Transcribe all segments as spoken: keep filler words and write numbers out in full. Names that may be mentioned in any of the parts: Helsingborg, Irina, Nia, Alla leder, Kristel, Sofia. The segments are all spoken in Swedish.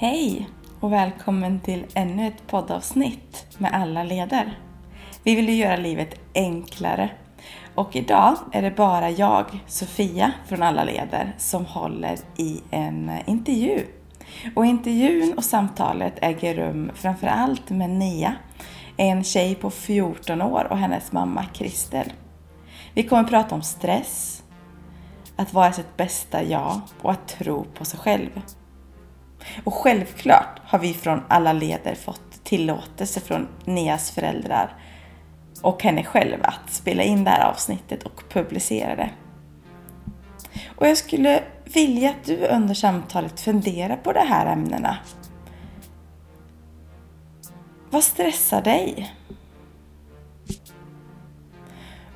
Hej och välkommen till ännu ett poddavsnitt med Alla leder. Vi vill ju göra livet enklare. Och idag är det bara jag, Sofia från Alla leder, som håller i en intervju. Och intervjun och samtalet äger rum framförallt med Nia, en tjej på fjorton år och hennes mamma Kristel. Vi kommer att prata om stress, att vara sitt bästa jag och att tro på sig själv. Och självklart har vi från Alla leder fått tillåtelse från Nias föräldrar och henne själv att spela in det här avsnittet och publicera det. Och jag skulle vilja att du under samtalet funderar på de här ämnena. Vad stressar dig?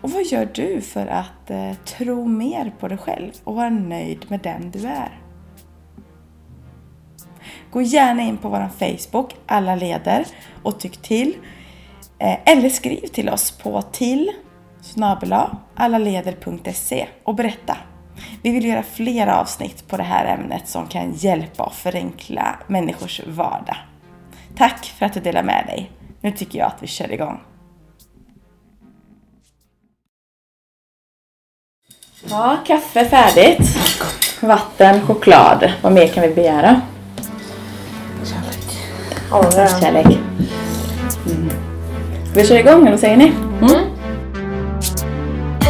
Och vad gör du för att eh, tro mer på dig själv och vara nöjd med den du är? Gå gärna in på vår Facebook, Alla leder, och tyck till. Eller skriv till oss på till snabel-a alla leder punkt se och berätta. Vi vill göra flera avsnitt på det här ämnet som kan hjälpa och förenkla människors vardag. Tack för att du delar med dig. Nu tycker jag att vi kör igång. Ja, kaffe färdigt. Vatten, choklad. Vad mer kan vi begära? Kärlek. Kärlek. Mm. Vi kör igång nu, vad säger ni? Mm.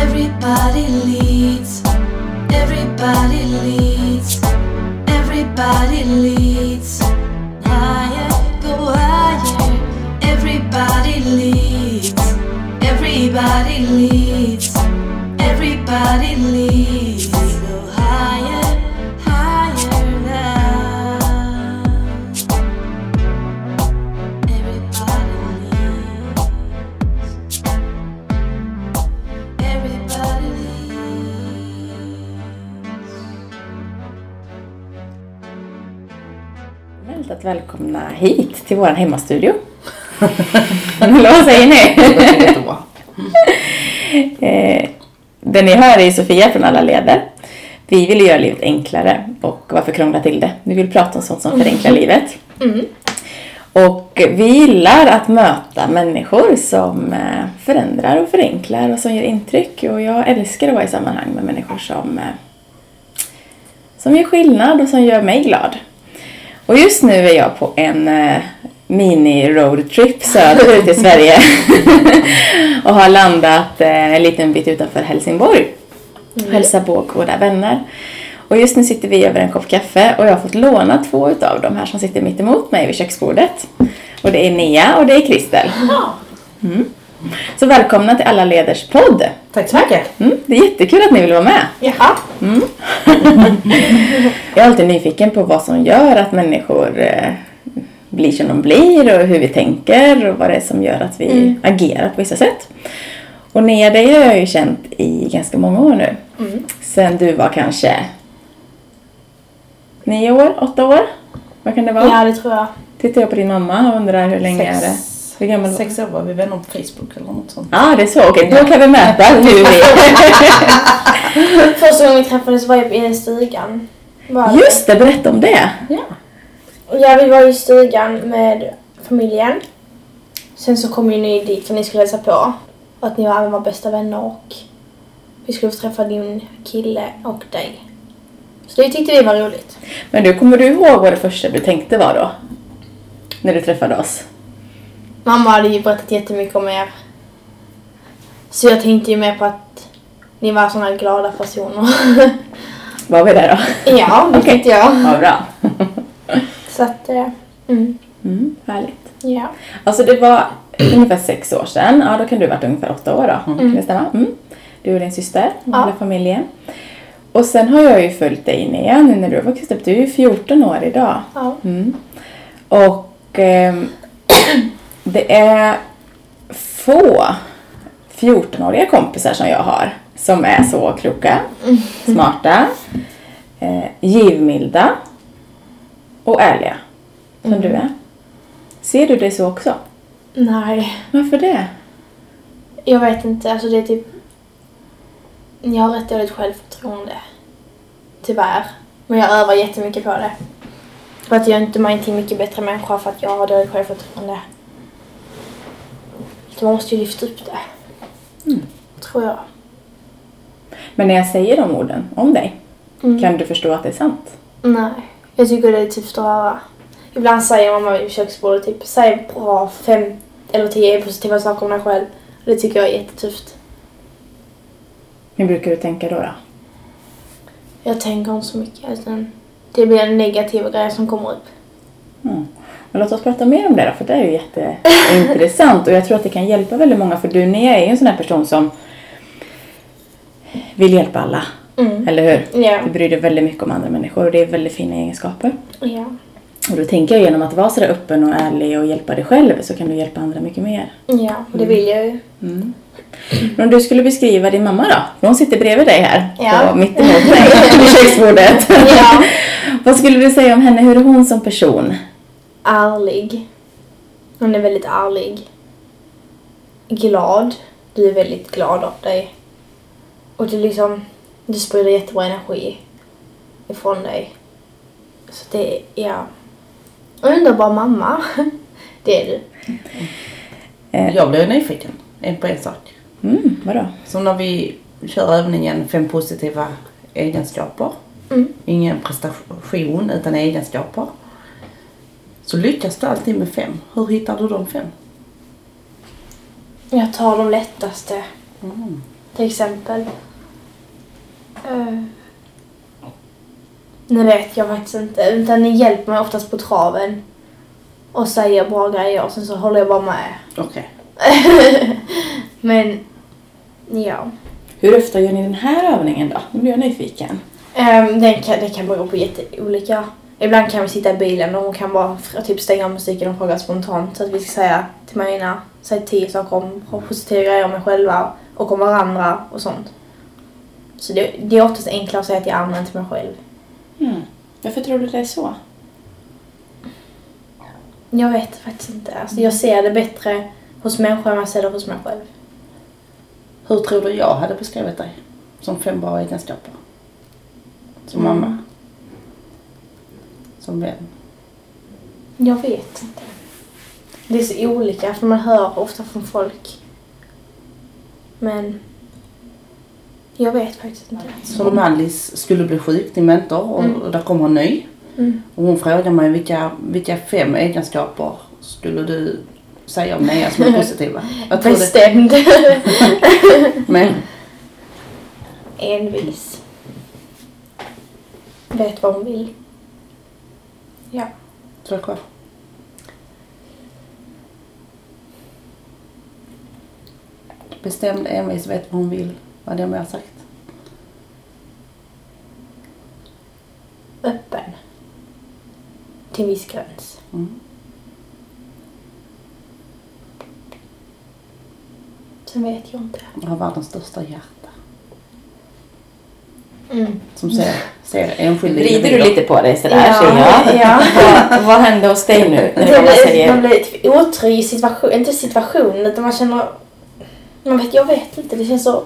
Everybody leads, everybody leads, everybody leads. Higher, go higher. Everybody leads, everybody leads, everybody leads. Go higher, higher now. Everybody leads, everybody leads. Väldigt välkomna hit till vår hemmastudio. Vad säger ni? Det låter jättebra. Det ni hör är Sofia från Alla leder. Vi vill göra livet enklare och varför krångla till det? Vi vill prata om sånt som förenklar mm. livet. Mm. Och vi gillar att möta människor som förändrar och förenklar och som gör intryck. Och jag älskar att vara i sammanhang med människor som, som gör skillnad och som gör mig glad. Och just nu är jag på en mini-roadtrip söderut i Sverige och har landat en liten bit utanför Helsingborg och mm. hälsar på goda vänner. Och just nu sitter vi över en kopp kaffe och jag har fått låna två av de här som sitter mitt emot mig vid köksbordet. Och det är Nia och det är Kristel. Mm. Så välkomna till Alla leders podd. Tack så mycket. Mm, det är jättekul att ni vill vara med. Jaha. Mm. Jag är alltid nyfiken på vad som gör att människor blir som de blir och hur vi tänker och vad det är som gör att vi mm. agerar på vissa sätt. Och Nia, det har jag ju känt i ganska många år nu. Mm. Sen du var kanske nio år, åtta år? Vad kan det vara? Ja, det tror jag. Tittar jag på din mamma och undrar hur länge Sex. är det? Hur gammal var? Sex år var vi väl på Facebook eller något sånt. Ja, ah, det är så. Okej, okay. Då kan vi mäta hur vi är. Första gången vi träffades var jag på en stugan. Var Just det, berätta om det. Ja. Ja, vi var i stugan med familjen. Sen så kom ju ni dit för ni skulle hälsa på. Och att ni var alla våra bästa vänner och vi skulle träffa din kille och dig. Så det tyckte vi var roligt. Men du, kommer du ihåg vad det första du tänkte var då? När du träffade oss? Mamma hade ju berättat jättemycket om er. Så jag tänkte ju mer på att ni var sådana glada personer. Var vi där då? Ja, det okay. tyckte jag. Ja, bra. Så att, mm. Mm, härligt. Ja. Alltså det var ungefär sex år sedan. Ja, då kan du ha varit ungefär åtta år då. Mm. Kan det stämma? Mm. Du och din syster och hela ja. familjen. Och sen har jag ju följt dig in igen nu när du var vuxit upp. Du är ju fjorton år idag. Ja. Mm. Och eh, det är få fjortonåriga kompisar som jag har. Som är så kloka, smarta, eh, givmilda. Och ärliga. Som mm. du är. Ser du det så också? Nej. Varför det? Jag vet inte. Alltså det är typ... Jag har rätt dåligt självförtroende. Tyvärr. Men jag övar jättemycket på det. För att jag är inte är en mycket bättre människa för att jag har dåligt självförtroende. Så man måste ju lyfta upp det. Mm. Tror jag. Men när jag säger de orden om dig, mm. kan du förstå att det är sant? Nej, jag tycker det är tufft att höra. Ibland säger mamma i köksbordet typ, säg bra fem eller tio positiva saker om dig själv. Det tycker jag är jättetufft. Hur brukar du tänka då då? Jag tänker inte så mycket. Alltså, det blir en negativ grej som kommer upp. Mm. Men låt oss prata mer om det då, för det är ju jätteintressant. Och jag tror att det kan hjälpa väldigt många. För du, Nia, är ju en sån här person som vill hjälpa alla. Mm. Eller hur? Yeah. Du bryr dig väldigt mycket om andra människor. Och det är väldigt fina egenskaper. Yeah. Och då tänker jag, genom att vara sådär öppen och ärlig och hjälpa dig själv, så kan du hjälpa andra mycket mer. Ja, yeah, det vill jag ju. Mm. Men om du skulle beskriva din mamma då? Hon sitter bredvid dig här. Yeah. På, mitt emot dig. På köksbordet. Yeah. Vad skulle du säga om henne? Hur är hon som person? Ärlig. Hon är väldigt ärlig. Glad. Du är väldigt glad av dig. Och du liksom, du sprider jättebra energi ifrån dig. Så det är, ja. Underbar mamma. Det är du. Jag blev nyfiken. En på en sak. Mm, vadå? Som när vi kör övningen fem positiva egenskaper. Mm. Ingen prestation utan egenskaper. Så lyckas du alltid med fem. Hur hittar du de fem? Jag tar de lättaste. Mm. Till exempel. Uh, nu vet jag faktiskt inte. Utan ni hjälper mig oftast på traven. Och säger bra grejer. Och sen så håller jag bara med. Okej. Okay. Men, ja. Hur ofta gör ni den här övningen då? Nu blir jag nyfiken. Um, det kan, det kan bero på jätteolika. Ibland kan vi sitta i bilen och hon kan bara typ stänga musiken och fråga spontant. Så att vi ska säga till Marina, säg tio saker om positiva grejer om mig själva och om varandra och sånt. Så det, det är oftast enklare att säga att jag använder till mig själv. Mm. Varför tror du det är så? Jag vet faktiskt inte. Alltså, jag ser det bättre hos människor än jag ser det hos mig själv. Hur tror du jag hade beskrivit dig som fem bra egenskaper? Som mm. mamma? Som vem? Jag vet inte. Det är så olika, för man hör ofta från folk. Men jag vet faktiskt inte. Så om Alice skulle bli sjuk, din mentor, och mm. där kommer en ny. Mm. Och hon frågar mig vilka, vilka fem egenskaper skulle du säga om Nia som är positiva? Jag tror bestämd. Det. Men. Envis. Vet vad hon vill. Ja. Så det är bestämd, envis, vet vad hon vill. Vad det är det jag har sagt? Öppen. Till viss gräns. Mm. Sen vet jag inte. Jag har världens största hjärta. Mm. Som ser, ser enskilda. Vrider du lite på dig sådär? Ja, så, ja. ja. vad, vad hände hos dig nu? När det blir, man blir otrygg situation, inte situationen, utan man känner, man vet, jag vet inte, det känns så,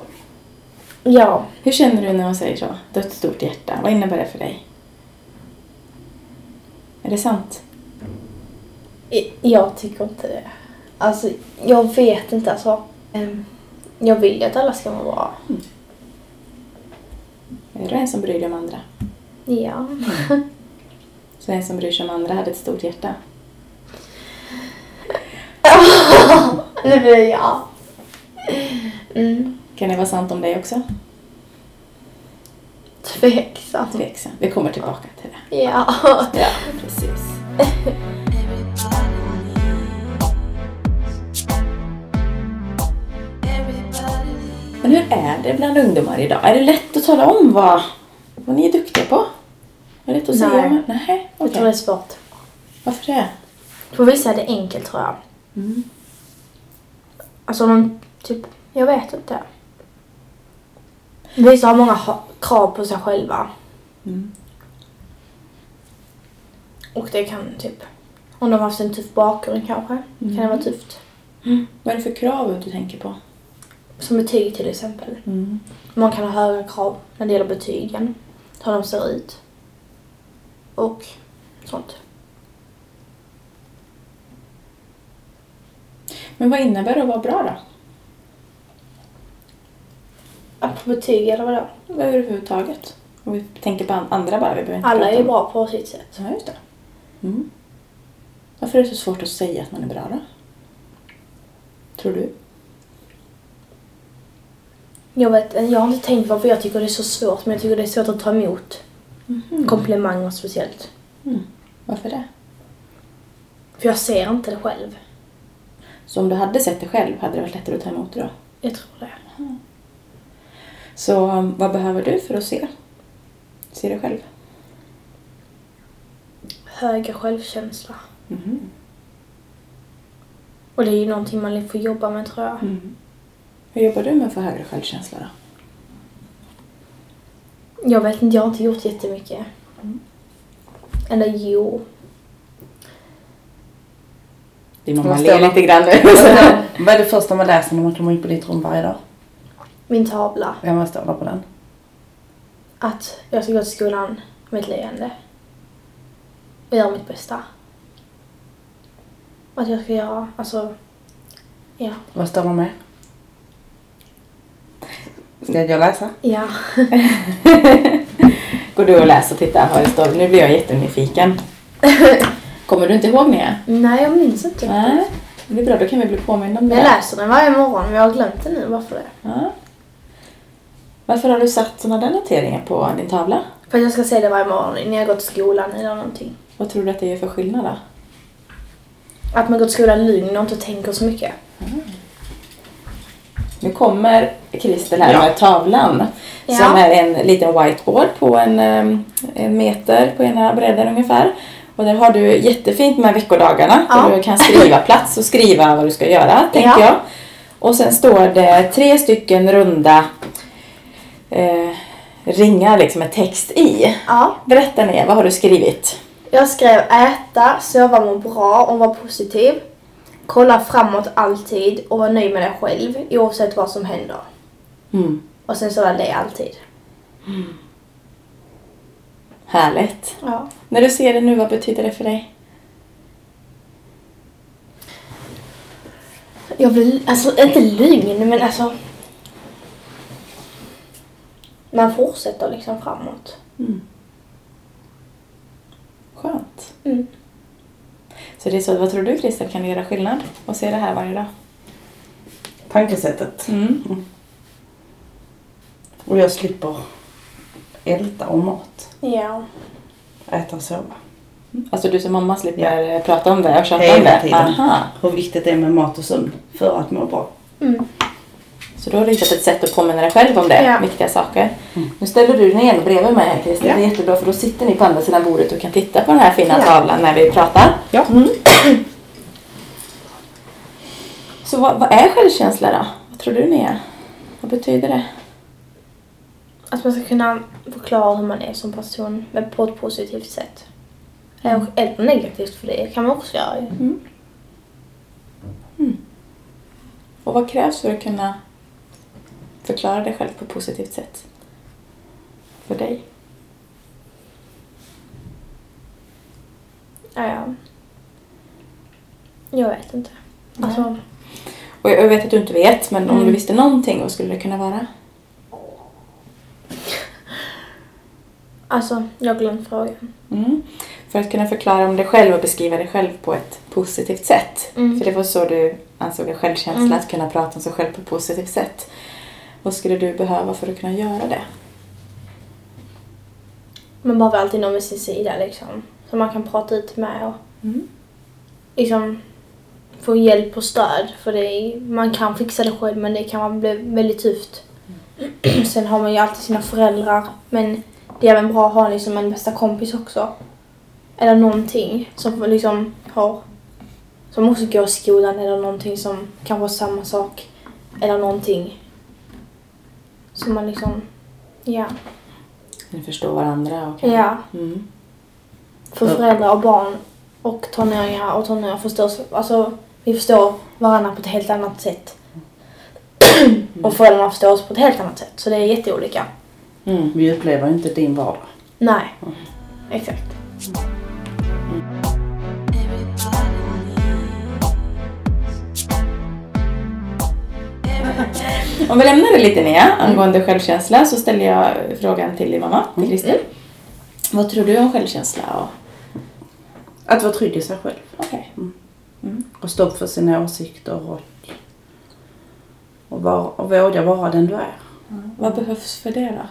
ja. Hur känner du när man säger så? Du har ett stort hjärta, vad innebär det för dig? Är det sant? Jag tycker inte det. Alltså, jag vet inte, alltså. Jag vill att alla ska vara bra. Mm. Är du en som bryr dig om andra? Ja. Mm. Så en som bryr sig om andra hade ett stort hjärta? Nu blir det jag. Mm. Kan det vara sant om dig också? Tveksam. Tveksam. Vi kommer tillbaka till det. Ja. Ja, precis. Men hur är det bland ungdomar idag? Är det lätt att tala om vad, vad ni är duktiga på? Är det lätt att säga? Nej, Nej? Okay. Jag tror det är svårt. Varför det? För vissa är det enkelt, tror jag. Mm. Alltså, de, typ, jag vet inte. Vissa har många ha- krav på sig själva. Mm. Och det kan typ, om de har haft en tuff bakgrund kanske, mm. kan det vara tufft. Mm. Vad är det för krav du tänker på? Som betyg till exempel. Mm. Man kan ha höga krav när det gäller betygen. Hur de ser ut. Och sånt. Men vad innebär det att vara bra då? Att få betyg eller vadå? Överhuvudtaget. Om vi tänker på andra bara. Vi behöver inte alla är ju bra på sitt sätt. Ja, just det. Mm. Varför är det så svårt att säga att man är bra då? Tror du? Jag vet, jag har inte tänkt varför jag tycker det är så svårt. Men jag tycker det är svårt att ta emot mm. komplimanger speciellt. Mm. Varför det? För jag ser inte det själv. Så om du hade sett det själv hade det varit lättare att ta emot det då? Jag tror det. Mm. Så vad behöver du för att se? Se dig själv? Höga självkänsla. Mm. Och det är ju någonting man får jobba med tror jag. Mm. Hur jobbar du med att få högre självkänsla då? Jag vet inte, jag har inte gjort jättemycket. Mm. Eller jo. Din mamma ler lite grann nu. Vad är det första man läser när man kommer in på ditt rum varje dag? Min tavla. Vem var stående på den? Att jag ska gå till skolan med ett leende. Och göra mitt bästa. Att jag ska göra, alltså, ja. Vad står man med? Ska jag läsa? Ja. Går du och läser och tittar vad det står? Nu blir jag jättenyfiken. Kommer du inte ihåg mer? Nej, jag minns inte. Nej. Det är bra, då kan vi bli påminna om det. Jag läser den varje morgon, men jag har glömt den nu. Varför det? Ja. Varför har du satt sådana där noteringar på din tavla? För att jag ska säga det varje morgon när jag går till skolan eller någonting. Vad tror du att det är för skillnad då? Att man går till skolan lugn och inte tänker så mycket. Mm. Nu kommer Kristel här ja. med tavlan. Ja. Som är en liten whiteboard på en, en meter på ena bredden ungefär. Och där har du jättefint med veckodagarna. Ja. Där du kan skriva plats och skriva vad du ska göra, tänker ja. jag. Och sen står det tre stycken runda eh, ringar liksom med text i. Ja. Berätta ner, vad har du skrivit? Jag skrev äta, sova, må bra och vara positiv. Kolla framåt alltid och vara nöjd med dig själv oavsett vad som händer. Mm. Och sen så var det alltid. Mm. Härligt. Ja. När du ser det nu, vad betyder det för dig? Jag blir, alltså inte lugn, men alltså man fortsätter liksom framåt. Mm. Skönt. Mm. Så det är så, vad tror du Kristel, kan du göra skillnad och se det här varje dag? Tankesättet. Mm. Mm. Och jag slipper älta om mat. Ja. Äta och sova. Mm. Alltså du som mamma slipper ja. prata om det och tjata om det. Tiden. Aha. Hur viktigt det är med mat och sömn för att må bra. Mm. Så då har du hittat ett sätt att påminna dig själv om det. Ja. Viktiga saker. Mm. Nu ställer du dig igen bredvid mig här Kristel. Ja. Det är jättebra för då sitter ni på andra sidan bordet och kan titta på den här fina ja. tavlan när vi pratar. Ja. Mm. Så vad, vad är självkänsla då? Vad tror du Nia? Vad betyder det? Att man ska kunna förklara hur man är som person men på ett positivt sätt. Mm. Eller negativt för det kan man också göra. Mm. Mm. Och vad krävs för att kunna förklara dig själv på ett positivt sätt? För dig? Ja. Jag vet inte. Alltså. Mm. Och jag vet att du inte vet, men om mm. du visste någonting, vad skulle det kunna vara? Alltså, jag glömde frågan. Mm. För att kunna förklara om dig själv och beskriva dig själv på ett positivt sätt. Mm. För det var så du ansåg en självkänsla, mm. att kunna prata om sig själv på ett positivt sätt. Vad skulle du behöva för att kunna göra det? Man behöver alltid någon vid sin sida liksom. Som man kan prata ut med och mm. liksom få hjälp och stöd. För det är, man kan fixa det själv men det kan bli väldigt tufft. Mm. Sen har man ju alltid sina föräldrar men det är även bra att ha liksom en bästa kompis också. Eller någonting som liksom har som också går i skolan eller någonting som kan vara samma sak. Eller någonting som man liksom, ja. Ni förstår varandra och okay. Ja. Mm. För föräldrar och barn och tonåringar och tonåringar förstås, alltså vi förstår varandra på ett helt annat sätt. Mm. Och föräldrarna förstår oss på ett helt annat sätt. Så det är jätteolika. Mm. Vi upplever inte din vardag. Nej, mm. exakt. Mm. Om vi lämnar det lite ner angående mm. självkänsla, så ställer jag frågan till din mamma, till Kristel. Mm. Vad tror du om självkänsla? Och... Att vara trygg i sig själv. Okay. Mm. Mm. Och stå upp för sina åsikter och, och, var, och våga vara den du är. Mm. Vad behövs för det då?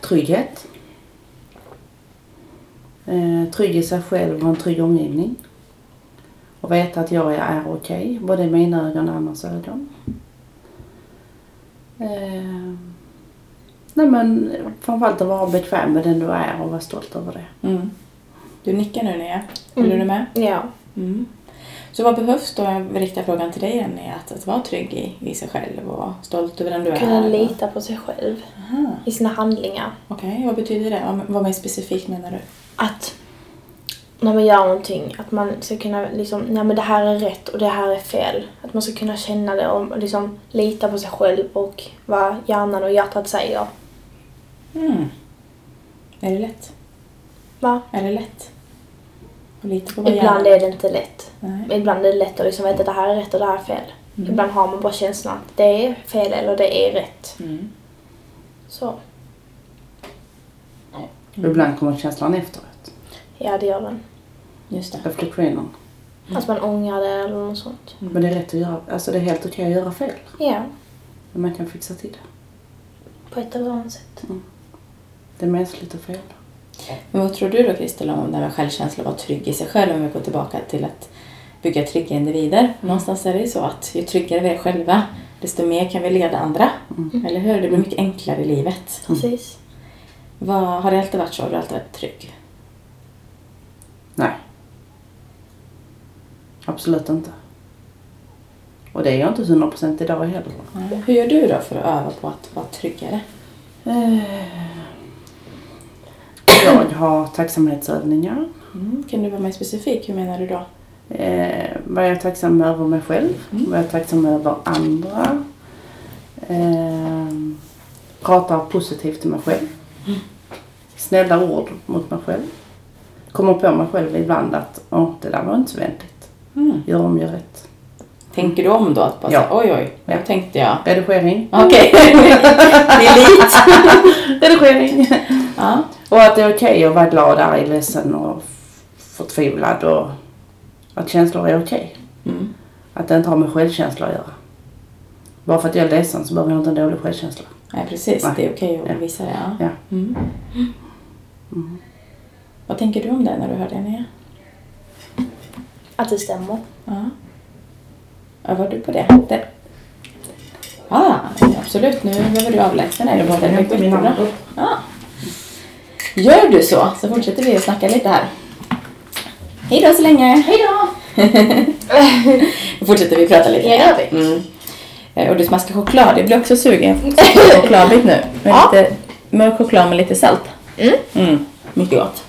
Trygghet. Eh, trygg i sig själv och en trygg omgivning. Och veta att jag är okej. Okay, både i mina ögon och andras ögon. Eh, nej men framförallt att vara bekväm med den du är och vara stolt över det. Mm. Du nickar nu, Nia. Mm. Är du med? Ja. Mm. Så vad behövs då? Jag riktar frågan till dig igen, Nia. Att, att vara trygg i, i sig själv och stolt över den du är. Kunna lita på sig själv. Aha. I sina handlingar. Okej, okay. Vad betyder det? Vad, vad mer specifikt menar du? Att när man gör någonting, att man ska kunna liksom, nej men det här är rätt och det här är fel. Att man ska kunna känna det och liksom lita på sig själv och vad hjärnan och hjärtat säger. Mm. Är det lätt? Va? Är det lätt? Och lita på vad ibland hjärnan... är det inte lätt. Nej. Ibland är det lätt att liksom veta att det här är rätt och det här är fel. Mm. Ibland har man bara känslan att det är fel eller det är rätt. Mm. Så. Mm. Ibland kommer känslan efteråt. Ja, det gör den. Just det. Reflektionen. Mm. Alltså man ångrar det eller något sånt. Mm. Men det är rätt att göra, alltså det är helt okej att göra fel. Ja. Men man kan fixa till det. På ett eller annat sätt. Mm. Det är mänskligt att fel. Men vad tror du då, Kristel, om den här självkänslan, vara trygg i sig själv, om vi går tillbaka till att bygga trygga individer? Någonstans är det ju så att ju tryggare vi är själva, desto mer kan vi leda andra. Mm. Eller hur? Det blir mycket enklare i livet. Mm. Precis. Vad, har det alltid varit så? Har du alltid varit trygg? Nej. Absolut inte. Och det är jag inte hundra procent idag heller. Nej. Hur gör du då för att öva på att vara tryggare? Jag har tacksamhetsövningar. Mm. Kan du vara mer specifik? Hur menar du då? Eh, vad jag är tacksam över mig själv. Mm. Vad jag är tacksam över andra. Eh, pratar positivt till mig själv. Mm. Snälla ord mot mig själv. Kommer på mig själv ibland att åh, det där var inte så vänligt. Mm. Gör om, gör rätt. Tänker du om då? Att bara ja. Säga, oj, oj, ja. Jag tänkte jag. Redigering. Okej. Okay. Det är lite. Redigering. Ja. Och att det är okej okay att vara glad, arg, ledsen och förtvivlad. Och att känslor är okej. Okay. Mm. Att det inte har med självkänsla att göra. Bara för att jag är ledsen så behöver jag inte en dålig självkänsla. Nej, precis. Nej. Det är okej okay att visa det. Ja. Ja. Mm. Mm. Vad tänker du om det när du hör det, Nia? Att det stämmer. Ja. Ja, var du på det? det. Ah, absolut. Nu behöver du avlägsna dig. Jag ställer mig på mina upp. Ja. Gör du så, så fortsätter vi att snacka lite här. Hej då så länge. Hej då. Då fortsätter vi prata lite. Ja, det gör vi. Mm. Och du smaskar choklad, det blir också sugen. Smaskar chokladbit nu. Med ja. Lite mörk choklad med lite salt. Mm. Mm. Mycket gott.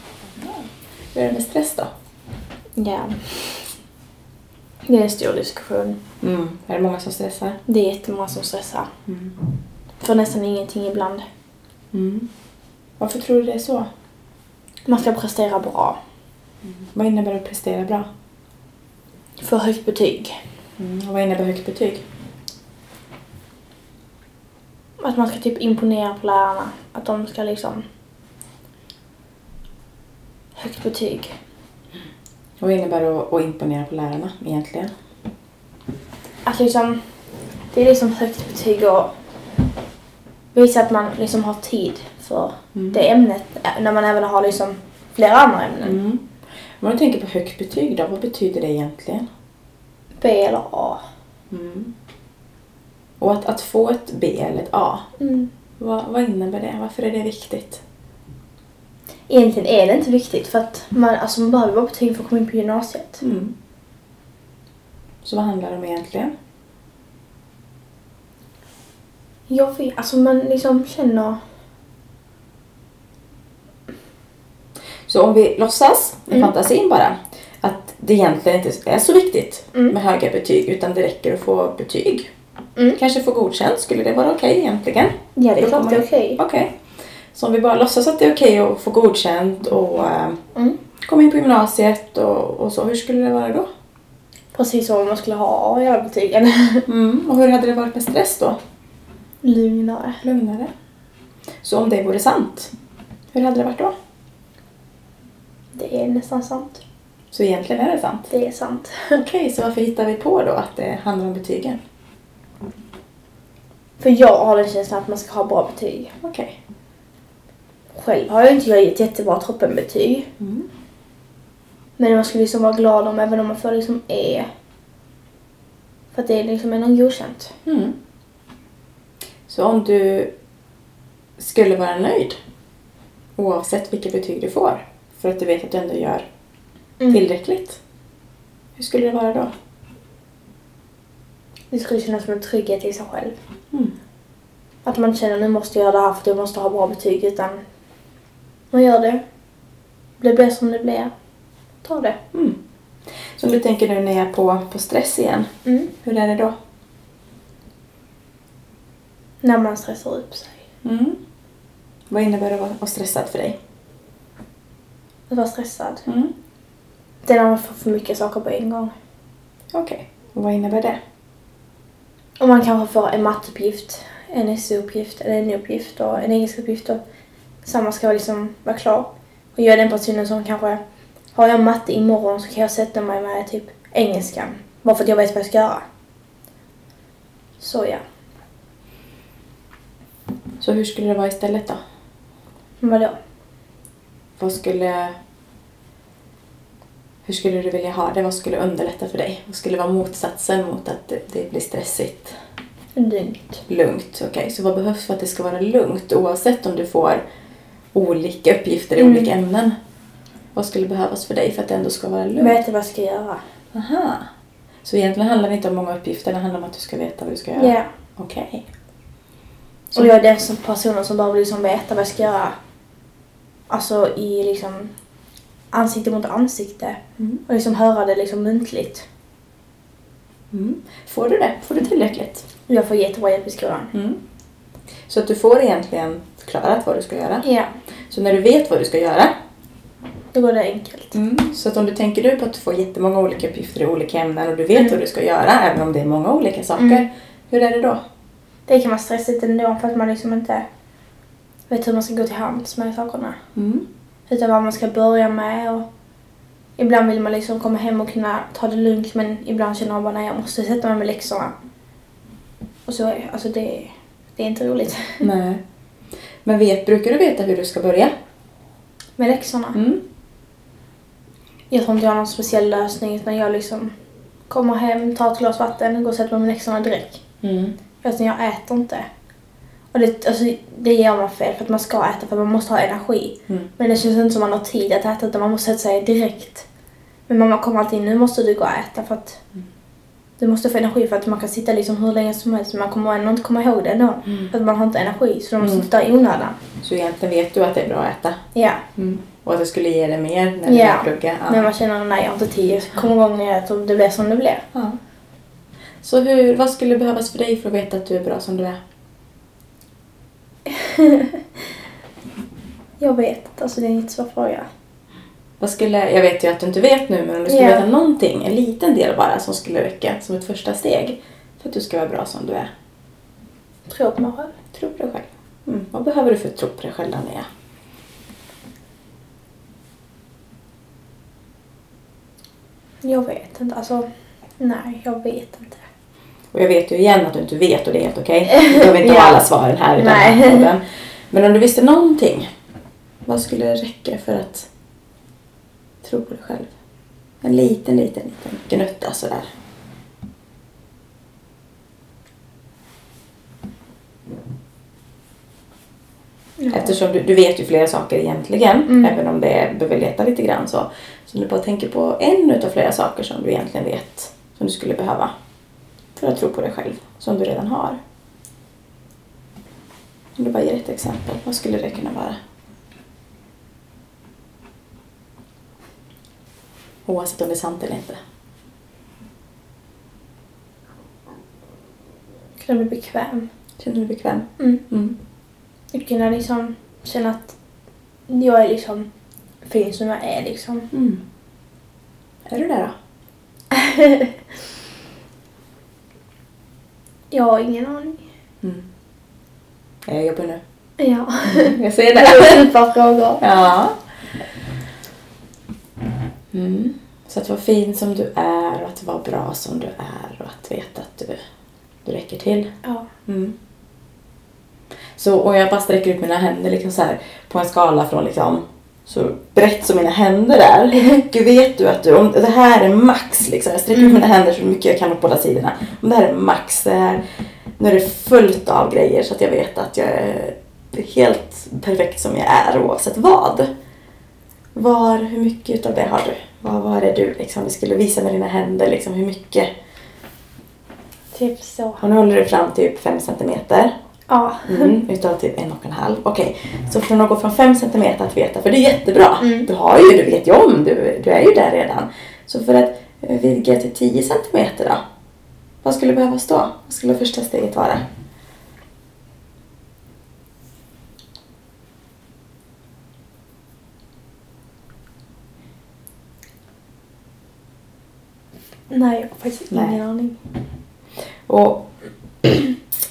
Hur är det med stress då? Ja. Det är en stor diskussion. Mm. Är det många som stressar? Det är jättemånga som stressar. Mm. För nästan ingenting ibland. Mm. Varför tror du det är så? Man ska prestera bra. Mm. Vad innebär det att prestera bra? För högt betyg. Mm. Och vad innebär högt betyg? Att man ska typ imponera på lärarna. Att de ska liksom... Högt betyg. Vad innebär det att imponera på lärarna egentligen? Att liksom... Det är liksom högt betyg och... Visa att man liksom har tid för mm. det ämnet. När man även har liksom flera andra ämnen. Mm. Om du tänker på högt betyg då, vad betyder det egentligen? B eller A. Mm. Och att, att få ett B eller ett A. Mm. Vad, vad innebär det? Varför är det viktigt? Egentligen är det inte viktigt. För att man, alltså man behöver vara betyg för att komma in på gymnasiet. Mm. Så vad handlar det om egentligen? Jag vet. Alltså man liksom känner... Så om vi låtsas i mm. fantasin bara. Att det egentligen inte är så viktigt mm. med höga betyg. Utan det räcker att få betyg. Mm. Kanske få godkänt. Skulle det vara okej okay egentligen? Ja, det är klart det är okej. Okay. Okay. Så om vi bara låtsas att det är okej okay att få godkänt och mm. komma in på gymnasiet och, och så. Hur skulle det vara då? precis vad man skulle ha i arbetslivet. Mm. Och hur hade det varit med stress då? Lugnare. Lugnare. Så om det vore sant, hur hade det varit då? Det är nästan sant. Så egentligen är det sant? Det är sant. Okej, okay, så varför hittar vi på då att det handlar om betygen? För jag har en känsla att man ska ha bra betyg. Okej. Okay. Själv har jag inte gett jättebra toppenbetyg. Mm. Men man skulle liksom vara glad om även om man får liksom E. För att det liksom är någon godkänt. Mm. Så om du skulle vara nöjd oavsett vilket betyg du får för att du vet att du ändå gör mm. tillräckligt. Hur skulle det vara då? Det skulle kännas som en trygghet i sig själv. Mm. Att man känner att nu måste jag göra det här för att jag måste ha bra betyg, utan man gör det. Det blir som det blir. Ta det. Mm. Så du tänker nu när jag är på, på stress igen. Mm. Hur är det då? När man stressar upp sig. Mm. Vad innebär det att vara stressad för dig? Att vara stressad? Mm. Det är när man får för mycket saker på en gång. Okej. Okay. Och vad innebär det? Om man kanske får en matteuppgift, en S O-uppgift, eller en uppgift och en engelsk-uppgift. Och samma ska liksom vara klar. Och jag är den personen som kanske... Har jag matte imorgon så kan jag sätta mig med typ engelskan. Bara för att jag vet vad jag ska göra. Så ja. Så hur skulle det vara istället då? Vadå? Vad skulle... Hur skulle du vilja ha det? Vad skulle underlätta för dig? Vad skulle vara motsatsen mot att det blir stressigt? Lugnt. Lugnt, okej. Okay. Så vad behövs för att det ska vara lugnt? Oavsett om du får olika uppgifter i mm. olika ämnen. Vad skulle behövas för dig för att det ändå ska vara lugnt? Vet du vad jag ska göra? Aha. Så egentligen handlar det inte om många uppgifter. Det handlar om att du ska veta vad du ska göra. Ja. Yeah. Okej. Okay. Och jag är den som personen som bara vill liksom veta vad jag ska göra. Alltså i liksom ansikte mot ansikte. Mm. Och liksom höra det liksom muntligt. Mm. Får du det? Får du tillräckligt? Jag får jättebra hjälp i skolan. Mm. Så att du får egentligen förklarat vad du ska göra? Ja. Yeah. Så när du vet vad du ska göra... Då går det enkelt. Mm. Så att om du tänker du på att du får jättemånga olika uppgifter i olika ämnen och du vet mm. vad du ska göra även om det är många olika saker. Mm. Hur är det då? Det kan vara stressigt ändå för att man liksom inte vet hur man ska gå till hands med sakerna. Mm. Utan vad man ska börja med. Och ibland vill man liksom komma hem och kunna ta det lugnt, men ibland känner man bara att jag måste sätta mig med läxorna. Och så, alltså det, det är inte roligt. Nej. Men vet, brukar du veta hur du ska börja? Med läxorna? Mm. Jag tror inte jag har någon speciell lösning, utan jag liksom kommer hem, tar ett glas vatten och går och sätter mig med läxorna direkt. Mm. Eftersom jag äter inte. Och det, alltså, det gör man fel, för att man ska äta, för man måste ha energi. Mm. Men det känns inte som man har tid att äta, utan man måste sätta sig direkt. Men mamma kommer alltid in, nu måste du gå och äta för att mm. du måste få energi, för att man kan sitta liksom hur länge som helst. Men man kommer ändå inte komma ihåg det ändå, mm. för att man har inte energi, så de måste mm. ta i onödan. Så egentligen vet du att det är bra att äta? Ja. Mm. Och att det skulle ge dig mer när du yeah. plugga. Ja, men man känner att nej, jag har inte tid. Kom igång när jag äter och det blir som det blir. Ja. Så hur, vad skulle behövas för dig för att veta att du är bra som du är? Jag vet, alltså det är en jättesvår fråga. Vad skulle, jag vet ju att du inte vet nu, men om du skulle yeah. veta någonting, en liten del bara som skulle räcka som ett första steg för att du ska vara bra som du är. Tro på mig själv. Tro på dig själv. Mm. Vad behöver du för att tro på dig själv, Nia? Jag vet inte, alltså nej, jag vet inte. Och jag vet ju igen att du inte vet, och det är helt okej. Okay. Du behöver inte ha alla svaren här i den här podden. Men om du visste någonting, vad skulle det räcka för att tro på dig själv? En liten, liten, liten gnutta sådär. Ja. Eftersom du, du vet ju flera saker egentligen, mm. även om det behöver leta lite grann så. Så du bara tänker på en utav flera saker som du egentligen vet, som du skulle behöva för att tro på dig själv, som du redan har. Om du bara ger ett exempel, vad skulle det kunna vara? Oavsett om det är sant eller inte. Kunna bli bekväm. Känner du bekväm? Mm. mm. Jag kunna liksom känna att jag är liksom fin som jag är liksom. Mm. Är du där då? Jag har ingen aning. Mm. Jag jobbar nu. Ja. Mm, jag ser det. Djupa frågor. Ja. Mm. Så att vara fin som du är och att vara bra som du är och att veta att du, du räcker till. Ja. Mm. Så, och jag bara sträcker ut mina händer liksom så här, på en skala från liksom, så brett som mina händer är. Gud vet du att du, om det här är max liksom, jag sträcker ut mina händer så mycket jag kan på båda sidorna. Om det här är max, det här, nu är det fullt av grejer så att jag vet att jag är helt perfekt som jag är oavsett vad. Var, hur mycket av det har du? Vad var det du liksom, du skulle visa med dina händer liksom, hur mycket? Typ så. Och nu håller du fram typ fem centimeter. Ja. Mm, utav typ en och en halv. Okej, okay. Så från att gå från fem centimeter att veta, för det är jättebra. Mm. Du har ju, du vet ju om, du, du är ju där redan. Så för att vidga till tio centimeter då, vad skulle behöva stå? Vad skulle första steget vara? Nej, jag har faktiskt ingen Nej. aning. Och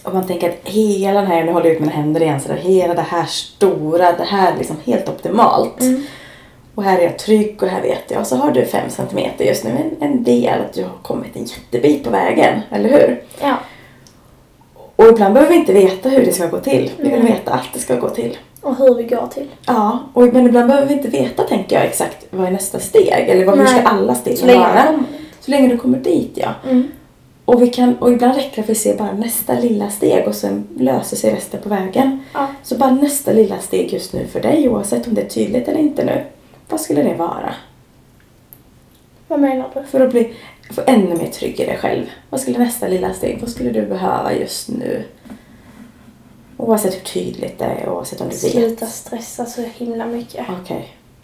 om man tänker att hela den här, nu håller jag ut mina händer igen, så där, hela det här stora, det här är liksom helt optimalt. Mm. Och här är jag trygg och här vet jag. Och så har du fem centimeter just nu, en, en del att du har kommit en jättebit på vägen, eller hur? Ja. Och ibland behöver vi inte veta hur det ska gå till. Vi vill veta att det ska gå till. Och hur vi går till. Ja, och, men ibland behöver vi inte veta, tänker jag, exakt vad är nästa steg. Eller vad, hur ska alla steg vara? Så länge du kommer dit, ja. Mm. Och, vi kan, och ibland räcker det för att se bara nästa lilla steg och sen löser sig resten på vägen. Ja. Så bara nästa lilla steg just nu för dig, oavsett om det är tydligt eller inte nu. Vad skulle det vara? Vad menar du? För att bli för ännu mer trygg i dig själv. Vad skulle nästa lilla steg, vad skulle du behöva just nu? Oavsett hur tydligt det är, oavsett om du vet. Sluta stressa så himla mycket. Okej, okay.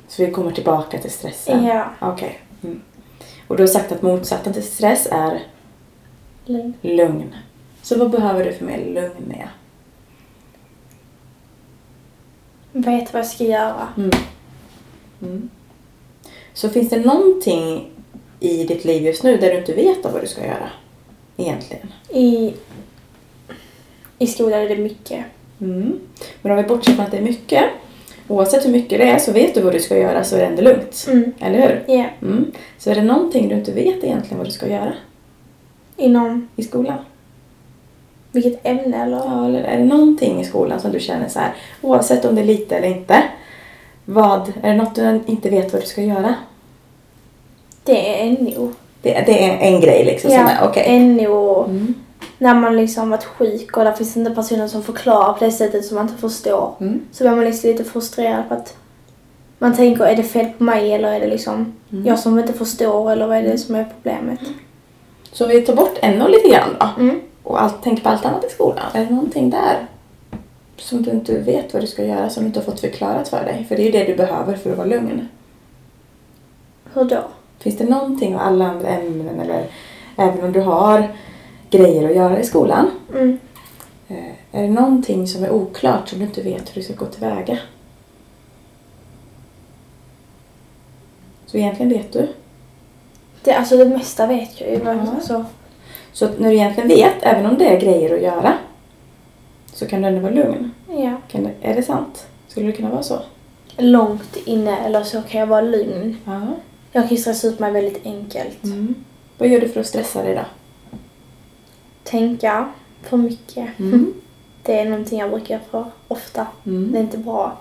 Så vi kommer tillbaka till stressen. Ja. Okej. Okay. Mm. Och du har sagt att motsatsen till stress är lugn. lugn. Så vad behöver du för mer lugn med? Vet vad jag ska göra. Mm. Mm. Så finns det någonting i ditt liv just nu där du inte vet vad du ska göra egentligen? I, i skolan är det mycket. Mm. Men om vi bortser från att det är mycket, oavsett hur mycket det är så vet du vad du ska göra, så är det ändå lugnt. Mm. Eller hur? Ja. Yeah. Mm. Så är det någonting du inte vet egentligen vad du ska göra? Inom? I skolan. Vilket ämne eller? Ja, eller är det någonting i skolan som du känner så här, oavsett om det är lite eller inte? Vad? Är det något du inte vet vad du ska göra? Det är N O. Det, det är en, en grej liksom. Ja, som är, okay. N O. Mm. När man liksom varit sjuk och där finns inte personer som förklarar på det sättet som man inte förstår. Mm. Så blir man liksom lite frustrerad på att man tänker, är det fel på mig eller är det liksom mm. jag som inte förstår eller vad är det som är problemet? Mm. Så vi tar bort N O lite grann då. Mm. Och allt, tänker på allt annat i skolan. Är det någonting där som du inte vet vad du ska göra, som du inte har fått förklarat för dig? För det är ju det du behöver för att vara lugn. Hur då? Finns det någonting av alla andra ämnen, eller även om du har grejer att göra i skolan? Mm. Är det någonting som är oklart som du inte vet hur du ska gå tillväga? Så egentligen vet du? Det, alltså det mesta vet jag ju. Ja. Alltså. Så när du egentligen vet, även om det är grejer att göra, så kan du ändå vara lugn. Ja. Kan du, är det sant? Skulle du kunna vara så? Långt inne eller så kan jag vara lugn. Ja. Jag kan stressa ut mig väldigt enkelt. Mm. Vad gör du för att stressa dig då? Tänka för mycket. Mm. Det är någonting jag brukar för ofta. Mm. Det är inte bra.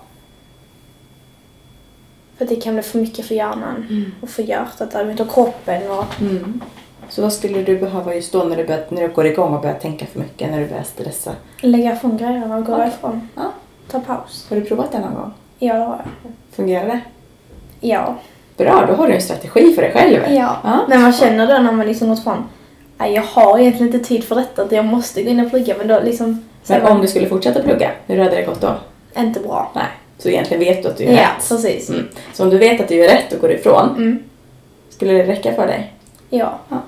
För det kan bli för mycket för hjärnan. Mm. Och för hjärtat och kroppen. Och... Mm. Så vad skulle du behöva just då när du, börjar, när du går igång och börjar tänka för mycket, när du börjar stressa? Lägga från grejerna och gå okay. ifrån. Ja. Ta paus. Har du provat det någon gång? Ja, det har jag. Fungerar det? Ja. Bra, då har du en strategi för dig själv. Ja, ja. Men man känner då när man liksom gått från, nej, jag har egentligen inte tid för detta, att jag måste gå in och plugga. Men, då liksom, men om du skulle fortsätta plugga, hur hade det gått då? Inte bra. Nej, så egentligen vet du att du gör ja, rätt. Ja, precis. Mm. Så om du vet att du gör rätt och går ifrån, mm. skulle det räcka för dig? Ja. Ja.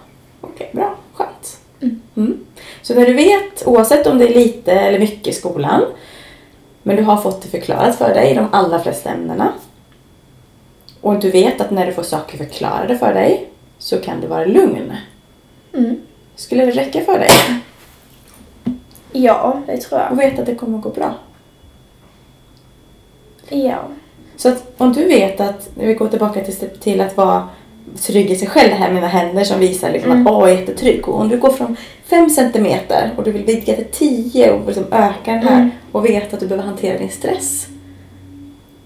Okej, okay, bra. Skönt. Mm. Mm. Så när du vet, oavsett om det är lite eller mycket i skolan, men du har fått det förklarat för dig i de allra flesta ämnena, och du vet att när du får saker förklarade för dig så kan du vara lugn. Mm. Skulle det räcka för dig? Ja, det tror jag. Och vet att det kommer att gå bra. Ja. Så att om du vet att, när vi går tillbaka till, till att vara trygg i sig själv, det här med mina händer som visar liksom mm. att A är jättetrygg. Och om du går från fem centimeter och du vill vidga till tio och liksom öka den här mm. och vet att du behöver hantera din stress.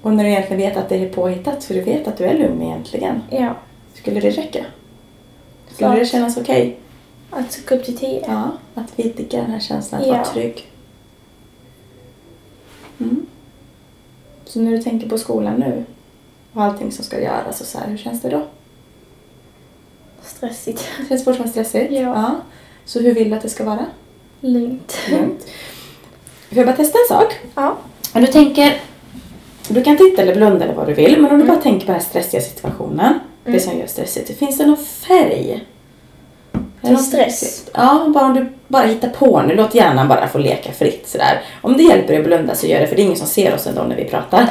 Och när du egentligen vet att det är påhittat, för du vet att du är lugn egentligen. Ja. Skulle det räcka? Skulle Klart. Det kännas okej? Okay? Att gå upp till tio. Ja, att vidga den här känslan att ja. Vara trygg. Mm. Så när du tänker på skolan nu och allting som ska göras och så här, hur känns det då? Stressigt. Det känns fortfarande stressigt? Ja. ja. Så hur vill du att det ska vara? Lugnt. Lugnt. Får jag bara testa en sak? Ja. Om du tänker, du kan titta eller blunda eller vad du vill, men om du mm. bara tänker på den här stressiga situationen, mm. det som gör stressigt, finns det någon färg? Till stress. Ja, bara om du bara hittar på nu. Låt hjärnan bara få leka fritt sådär. Om det hjälper dig att blunda så gör det. För det är ingen som ser oss ändå när vi pratar.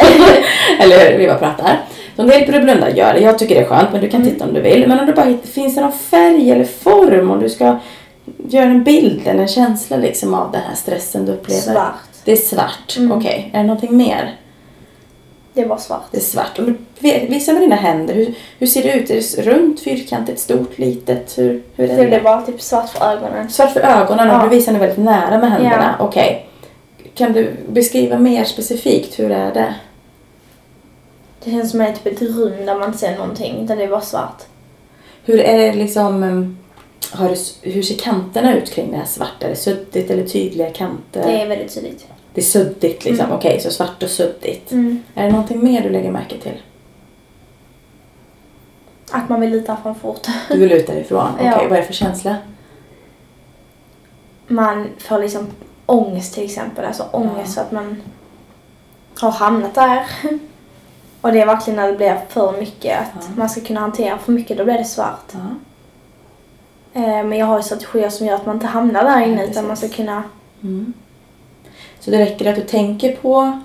Eller hur vi bara pratar. Så om det hjälper dig att blunda, gör det. Jag tycker det är skönt, men du kan mm. titta om du vill. Men om du bara hittar, finns det någon färg eller form? Om du ska göra en bild eller en känsla liksom av den här stressen du upplever. Svart. Det är svart. Mm. Okej, okay. Är det någonting mer? Det var svart. Det är svart. Om du visar med dina händer. Hur, hur ser det ut? Är det runt, fyrkantigt, stort, litet? Hur, hur är det? Det var typ svart för ögonen. Svart för ögonen. Ja. Och du visar nu väldigt nära med händerna. Ja. Okej. Okay. Kan du beskriva mer specifikt? Hur är det? Det känns som typ ett rum där man inte ser någonting. Där det är bara svart. Hur är det liksom... Har du, hur ser kanterna ut kring det här svarta? Är det suddigt eller tydliga kanter? Det är väldigt tydligt. Det är suddigt liksom. Mm. Okej, okay, så svart och suddigt. Mm. Är det någonting mer du lägger märke till? Att man vill luta från fort. Du vill luta ifrån. Okej, okay, ja. Vad är det för känsla? Man får liksom ångest till exempel. Alltså ångest ja. Så att man har hamnat där. Och det är verkligen när det blir för mycket. Att ja. Man ska kunna hantera för mycket, då blir det svart. Ja. Men jag har ju strategier som gör att man inte hamnar där inne. Ja, utan man ska kunna... Mm. Så det räcker att du tänker på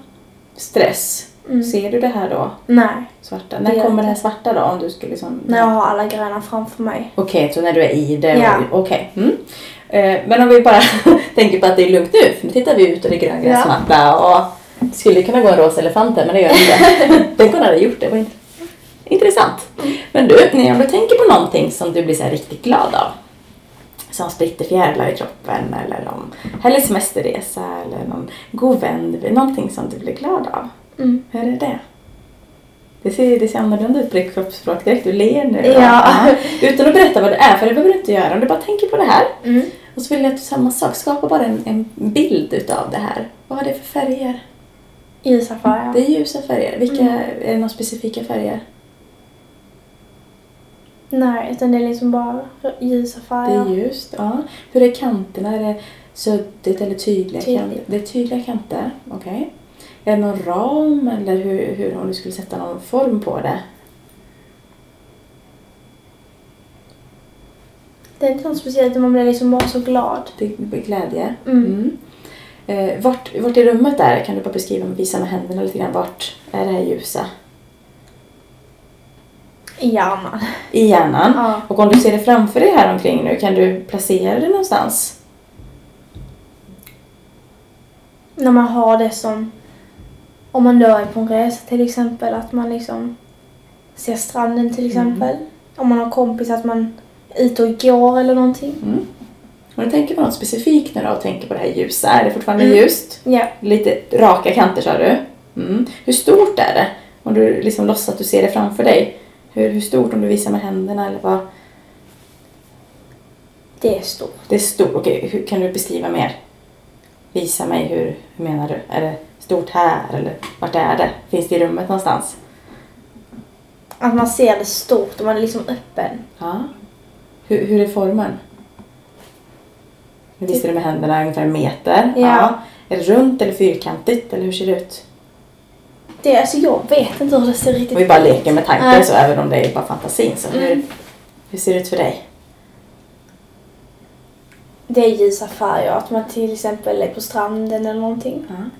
stress. Mm. Ser du det här då? Nej. Svarta. När det kommer det här svarta då? Om du skulle liksom... När jag har alla gröna framför mig. Okej, okay, så när du är i det. Ja. Okej. Okay. Mm. Eh, men om vi bara tänker på att det är lugnt nu. För nu tittar vi ut och det är gröna ja. Svarta. Och det skulle kunna gå en rosa elefant där, men det gör det inte. Den kunde ha gjort det. Det var intressant. Mm. Men du, när du tänker på någonting som du blir så här riktigt glad av. Som spritter fjärilar i kroppen eller någon härlig semesterresa eller någon god vän, någonting som du blir glad av. Mm. Hur är det? Det ser, det ser annorlunda ut på ditt kroppsspråk direkt, du ler nu. Ja. Utan att berätta vad det är, för det behöver du inte göra. Om du bara tänker på det här mm. och så vill jag att du samma sak, skapa bara en, en bild utav det här. Vad har det för färger? Ljusa färger. Det är ljusa färger. Vilka, mm. är det några specifika färger? Nej, utan det är liksom bara ljusa färger. Det är ljust, ja. Hur är kanterna? Är det suddigt eller tydliga Tydlig. kanter? Det är tydliga kanter, okej. Okay. Är det någon ram eller hur, hur om du skulle sätta någon form på det? Det är inte något speciellt, man blir liksom bara så glad. Det blir glädje. Mm. Mm. Eh, vart, vart i rummet där? Kan du bara beskriva med visa med händerna lite grann. Vart är det här ljusa? I hjärnan. I hjärnan. Ja. Och om du ser det framför dig här omkring nu, kan du placera det någonstans? När man har det som, om man då är på en resa till exempel, att man liksom ser stranden till exempel. Mm. Om man har kompis att man är ute och går eller någonting. Mm. Om du tänker på något specifikt när du tänker på det här ljusa, är det fortfarande mm. ljust? Ja. Lite raka kanter sa du. Mm. Hur stort är det? Om du liksom låtsas att du ser det framför dig. Hur, hur stort om du visar med händerna eller vad? Det är stort. Det är stort. Okej, hur kan du beskriva mer? Visa mig hur, hur menar du? Är det stort här eller vart är det? Finns det i rummet någonstans? Att man ser det stort och man är liksom öppen. Ja. Hur, hur är formen? Nu visar du med händerna ungefär en meter. Ja. ja. Är det runt eller fyrkantigt eller hur ser det ut? Det, alltså jag vet inte hur det ser riktigt ut. Vi bara leker med tanken mm. så även om det är bara fantasin. Så hur, mm. hur ser det ut för dig? Det är ljusa färger. Att man till exempel är på stranden eller någonting. Mm.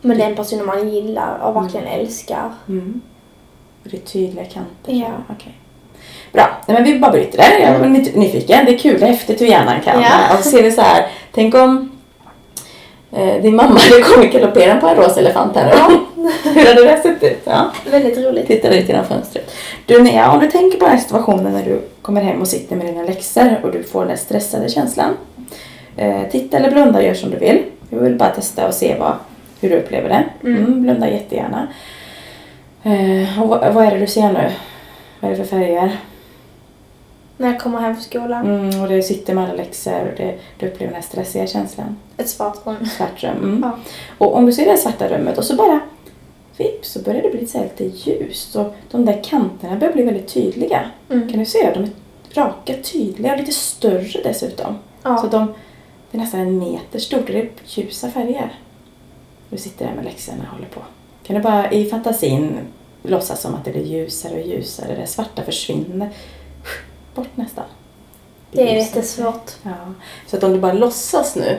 Men det är en person man gillar och verkligen mm. älskar. Mm. Och det är tydliga kanter. Ja. Okej. Okay. Bra, nej, men vi bara bryter det. Jag är mm. nyfiken. Det är kul, det är häftigt hur hjärnan kan. Ja. Och så ser vi så här. Tänk om eh, din mamma hade kommit galoppera på en rosa elefant här. Ja. Hur hade det sett ut? Ja. Väldigt roligt. Titta ut genom fönstret. Du Nia, om du tänker på den här situationen när du kommer hem och sitter med dina läxor och du får den stressade känslan. Eh, titta eller blunda, gör som du vill. Vi vill bara testa och se vad, hur du upplever det. Mm. Mm, blunda jättegärna. Eh, och vad, vad är det du ser nu? Vad är det för färger? När jag kommer hem från skolan. Mm, och du sitter med alla läxor och det, du upplever den här stressiga känslan. Ett svart rum. Svart rum. Mm. Ja. Och om du ser det här svarta rummet och så bara vips så börjar det bli så här lite ljust. Och de där kanterna börjar bli väldigt tydliga. Mm. Kan du se? De är raka, tydliga och lite större dessutom. Ja. Så de, det är nästan en meter stort och det är ljusa färger. Du sitter där med läxorna och håller på. Kan du bara i fantasin låtsas som att det blir ljusare och ljusare. Det svarta försvinner bort nästan. Det, det är jättesvårt. Ja. Så att om du bara låtsas nu,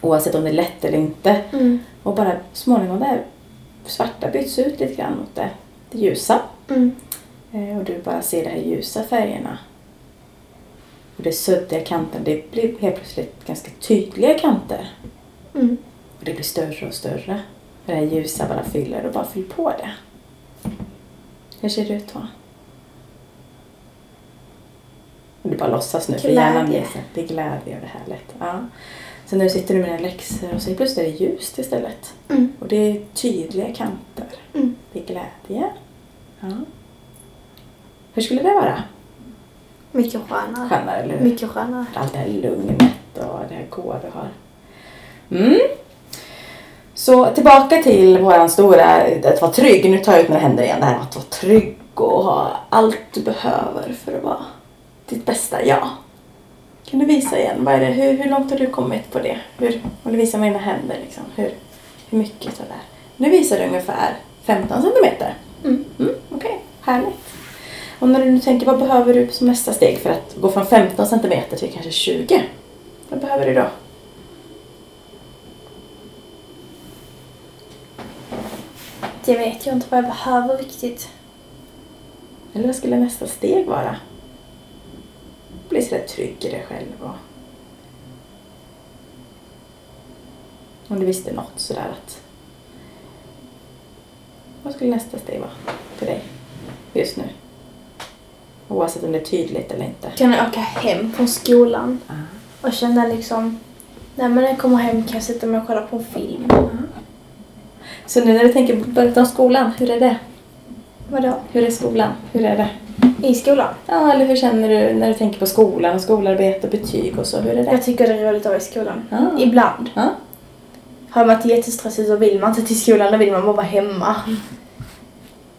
oavsett om det är lätt eller inte, mm. och bara småningom där svarta byts ut lite grann mot det, det ljusa. Mm. Eh, och du bara ser de här ljusa färgerna. Och det suddiga kanten, det blir helt plötsligt ganska tydliga kanter. Mm. Och det blir större och större. Det här ljusa bara fyller och bara fyll på det. Hur ser det ut då? Du bara låtsas nu glädje. För hjärnan ger sig. Det är glädje och det är härligt. Ja. Sen nu sitter du med dina läxor och så plötsligt är det ljust istället. Mm. Och det är tydliga kanter. Mm. Det är glädje. Ja. Hur skulle det vara? Mycket skönare. Skönare, eller hur? Mycket skönare. Allt det här lugnet och det här goda vi har. Mm. Så tillbaka till våran stora, att vara trygg. Nu tar jag ut mina händer igen. Det här att vara trygg och ha allt du behöver för att vara ditt bästa jag. Kan du visa igen? Vad är det? Hur, hur långt har du kommit på det? Hur, om du visar med dina händer liksom. Hur, hur mycket så där. Nu visar du ungefär femton centimeter. Mm. Mm, okej, okay. Härligt. Och när du nu tänker, vad behöver du som nästa steg för att gå från femton centimeter till kanske tjugo? Vad behöver du då? Det vet jag inte vad jag behöver riktigt. Eller vad skulle nästa steg vara? Bli så där trygg i dig själv. Och om du visste något sådär att. Vad skulle nästa steg vara för dig just nu? Oavsett om det är tydligt eller inte. Kan jag åka hem från skolan. Uh-huh. Och känna liksom. Nej, men när jag kommer hem kan jag sitta mig och kolla på en film. Uh-huh. Så nu när du tänker på skolan, hur är det? Vadå? Hur är skolan? Hur är det? I skolan? Ja, eller hur känner du när du tänker på skolan och skolarbete och betyg och så? Hur är det? Jag tycker det är roligt att vara i skolan. Ah. Ibland. Ah. Har man varit jättestressigt så vill man inte till skolan, då vill man bara vara hemma.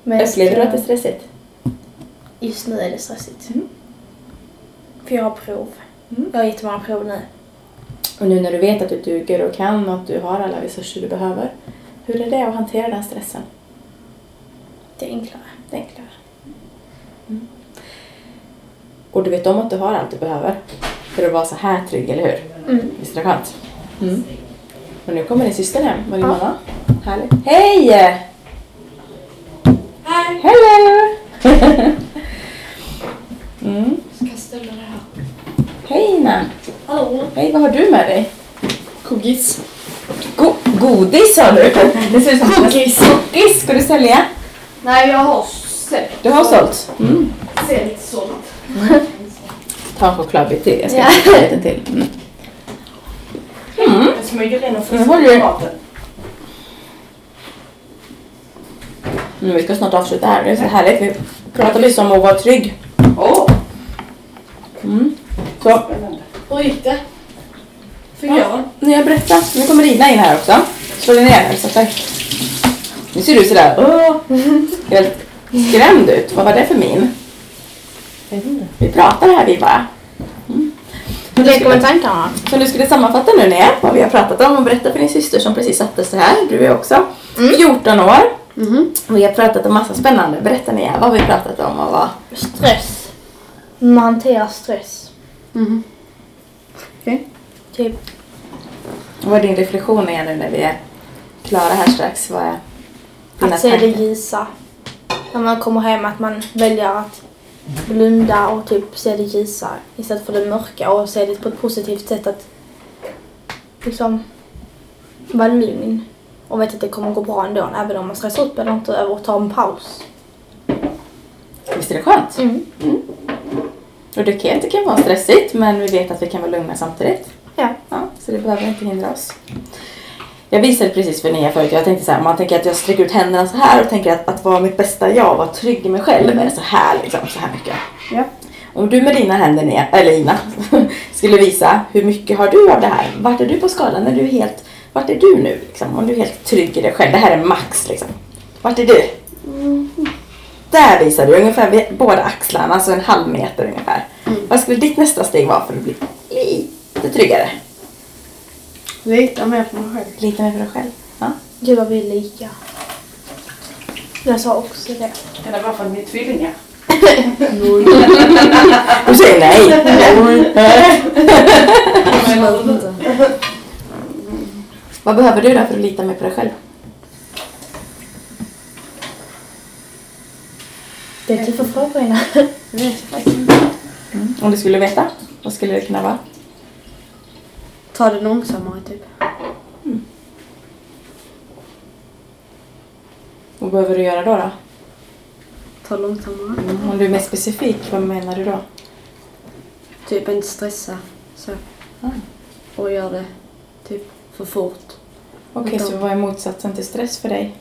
Men upplever du att det är stressigt? Just nu är det stressigt. Mm. För jag har prov. Mm. Jag har jättemånga prov nu. Och nu när du vet att du duger och kan och att du har alla resurser du behöver. Hur är det att hantera den stressen? Det är enklare. Det är enklare. Mm. Och du vet om att du har allt du behöver för att vara så här trygg, eller hur? Mm. Visst är det skönt? Mm. Och nu kommer din syster hem och din ja. Mamma. Härligt. Hej! Hej! Hello! mm. Ska jag ställa det här? Hej Ina! Hallå! Hej, vad har du med dig? Kogis. Go- godis sa du? Det ser ut som godis. Godis, ska du sälja? Nej, jag har sålt. Du har sålt? Mm. Sälj, sålt. Mm. Ta en chokladbit till, jag ska ta en liten till. Mm. Mm. Jag smörjer redan för maten. Nu vi ska snart avsluta här, det är så härligt. Vi pratar lite om att vara trygg. Åh! Mm. Så. Hur gick det? Ja, nu jag berättar. Nu kommer Irina in här också. Slå dig ner här så att nu ser du sådär. Åh, helt skrämd ut. Vad var det för min? Vi pratar här vi bara. Mm. Men det kommer tankarna. Så du skulle sammanfatta nu Nia vad vi har pratat om och berätta för din syster som precis satte sig här. Du är också fjorton år. Mm. Och vi har pratat om massa spännande. Berätta Nia, vad har vi pratat om och vad? Stress. Man hanterar stress. Mm. Okej. Okay. Typ. Vad är din reflektion igen nu när vi är klara här strax? Vad är dina tankar? Att se det ljusa. När man kommer hem att man väljer att blunda och typ se det ljusa istället för det mörka och se det på ett positivt sätt, att liksom vara lugn och vet att det kommer gå bra ändå, även om man stressar upp eller inte, över att ta en paus. Visst är det skönt? Mm. Mm. Och det kan, det kan vara stressigt, men vi vet att vi kan vara lugna samtidigt. Ja. Ja, så det behöver inte hindra oss. Jag visade precis för Nia förut, jag tänkte så här, man tänker att jag sträcker ut händerna så här och tänker att, att vara mitt bästa jag, vara trygg i mig själv, är så här liksom, så här mycket. Ja. Om du med dina händer, Nia, eller Ina, skulle visa hur mycket har du av det här? Vart är du på skalan när du är helt, vart är du nu liksom? Om du är helt trygg i dig själv, det här är max liksom. Vart är du? Mm. Där visar du ungefär vid båda axlarna, alltså en halv meter ungefär. Mm. Vad skulle ditt nästa steg vara för att bli lite tryggare? Lita mer på mig själv. Lita mer på dig själv? Ja. Gud vad vi är lika. Jag sa också det. Eller i alla fall med tvillingar. Du säger nej. Vad behöver du då för att lita mer på dig själv? Det är typ för frågorna. Mm. Om du skulle veta, vad skulle det kunna vara? Ta det långsammare typ. Mm. Vad behöver du göra då då? Ta långsammare. Mm. Om du är mer specifik, vad menar du då? Typ inte stressa så. Mm. Och gör det typ för fort. Okej, okay, så vad är motsatsen till stress för dig?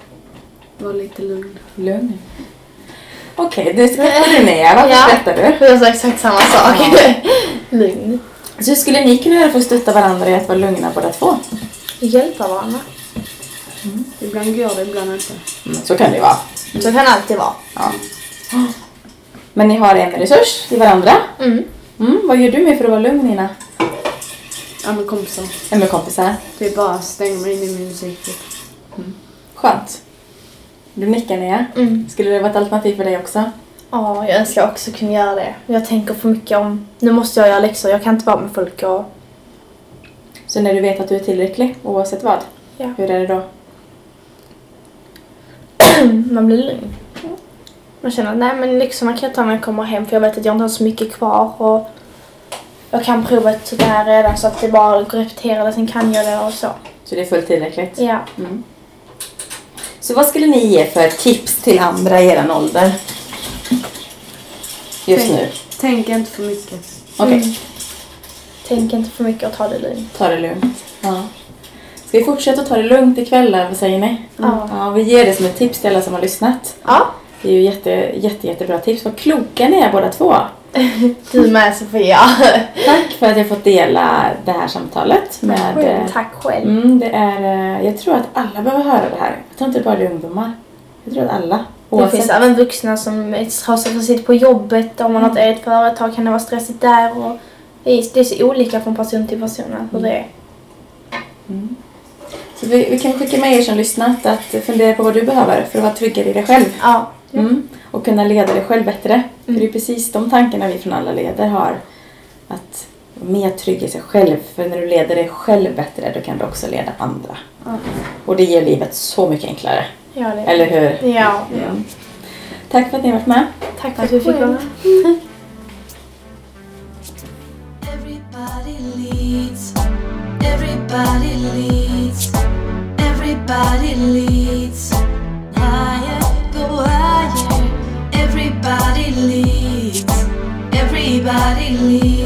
Var lite lugn. Lugn? Okej, okay, det skrattar du ner. Varför ja. skrattar du? Jag sa exakt samma sak. Lugn. Så skulle ni kunna göra för att stötta varandra i att vara lugna båda två? Hjälpa varandra. Mm. Ibland gör det, ibland inte. Mm. Så kan det vara. Mm. Så kan det alltid vara. Ja. Men ni har en resurs i varandra. Mm. Mm. Vad gör du med för att vara lugn, Nina? Ja, med kompisar. Ja, med kompisar. Typ bara stänger mig in i musik. Mm. Skönt. Du nickar ner. Mm. Skulle det vara ett alternativ för dig också? Ja, jag önskar också kunna göra det. Jag tänker för mycket om, nu måste jag göra läxor, jag kan inte vara med folk och... Så när du vet att du är tillräcklig, oavsett vad? Ja. Hur är det då? Man blir lugn. Mm. Man känner att nej, men läxorna kan jag ta när jag kommer hem, för jag vet att jag inte har så mycket kvar och jag kan prova ett sådär här redan, så att det bara går repetera det, sen kan jag det och så. Så det är fullt tillräckligt? Ja. Mm. Så vad skulle ni ge för tips till andra i er ålder? Just tänk, nu. Tänk inte för mycket. Okej. Okay. Mm. Tänk inte för mycket och ta det lugnt. Ta det lugnt. Ja. Ska vi fortsätta att ta det lugnt ikväll, vad säger ni? Mm. Ja. Vi ger det som ett tips till alla som har lyssnat. Ja. Det är ju jätte, jätte, jättebra tips. Vad kloka ni är båda två. Du med, Sofia. Tack för att jag fått dela det här samtalet med... Mm, tack själv. Mm, det är, jag tror att alla behöver höra det här. Jag tror inte bara det är ungdomar. Jag tror att alla. Oavsett. Det finns även vuxna som har stressigt på jobbet. Om man har ett eget företag kan det vara stressigt där. Och det är så olika från person till person. Alltså mm. det. Mm. Så vi, vi kan skicka med er som lyssnat att fundera på vad du behöver för att vara tryggare i dig själv. Ja. Mm. Och kunna leda dig själv bättre. Mm. För det är precis de tankarna vi från alla leder har. Att vara mer trygg i sig själv. För när du leder dig själv bättre, då kan du också leda andra. Mm. Och det gör livet så mycket enklare. Ja, det. Eller hur? Ja. Mm. Tack för att ni har varit med. Tack för att vi fick vara med. Everybody leads. Everybody leads. Everybody leads. Higher, go higher. Everybody leads. Everybody leads.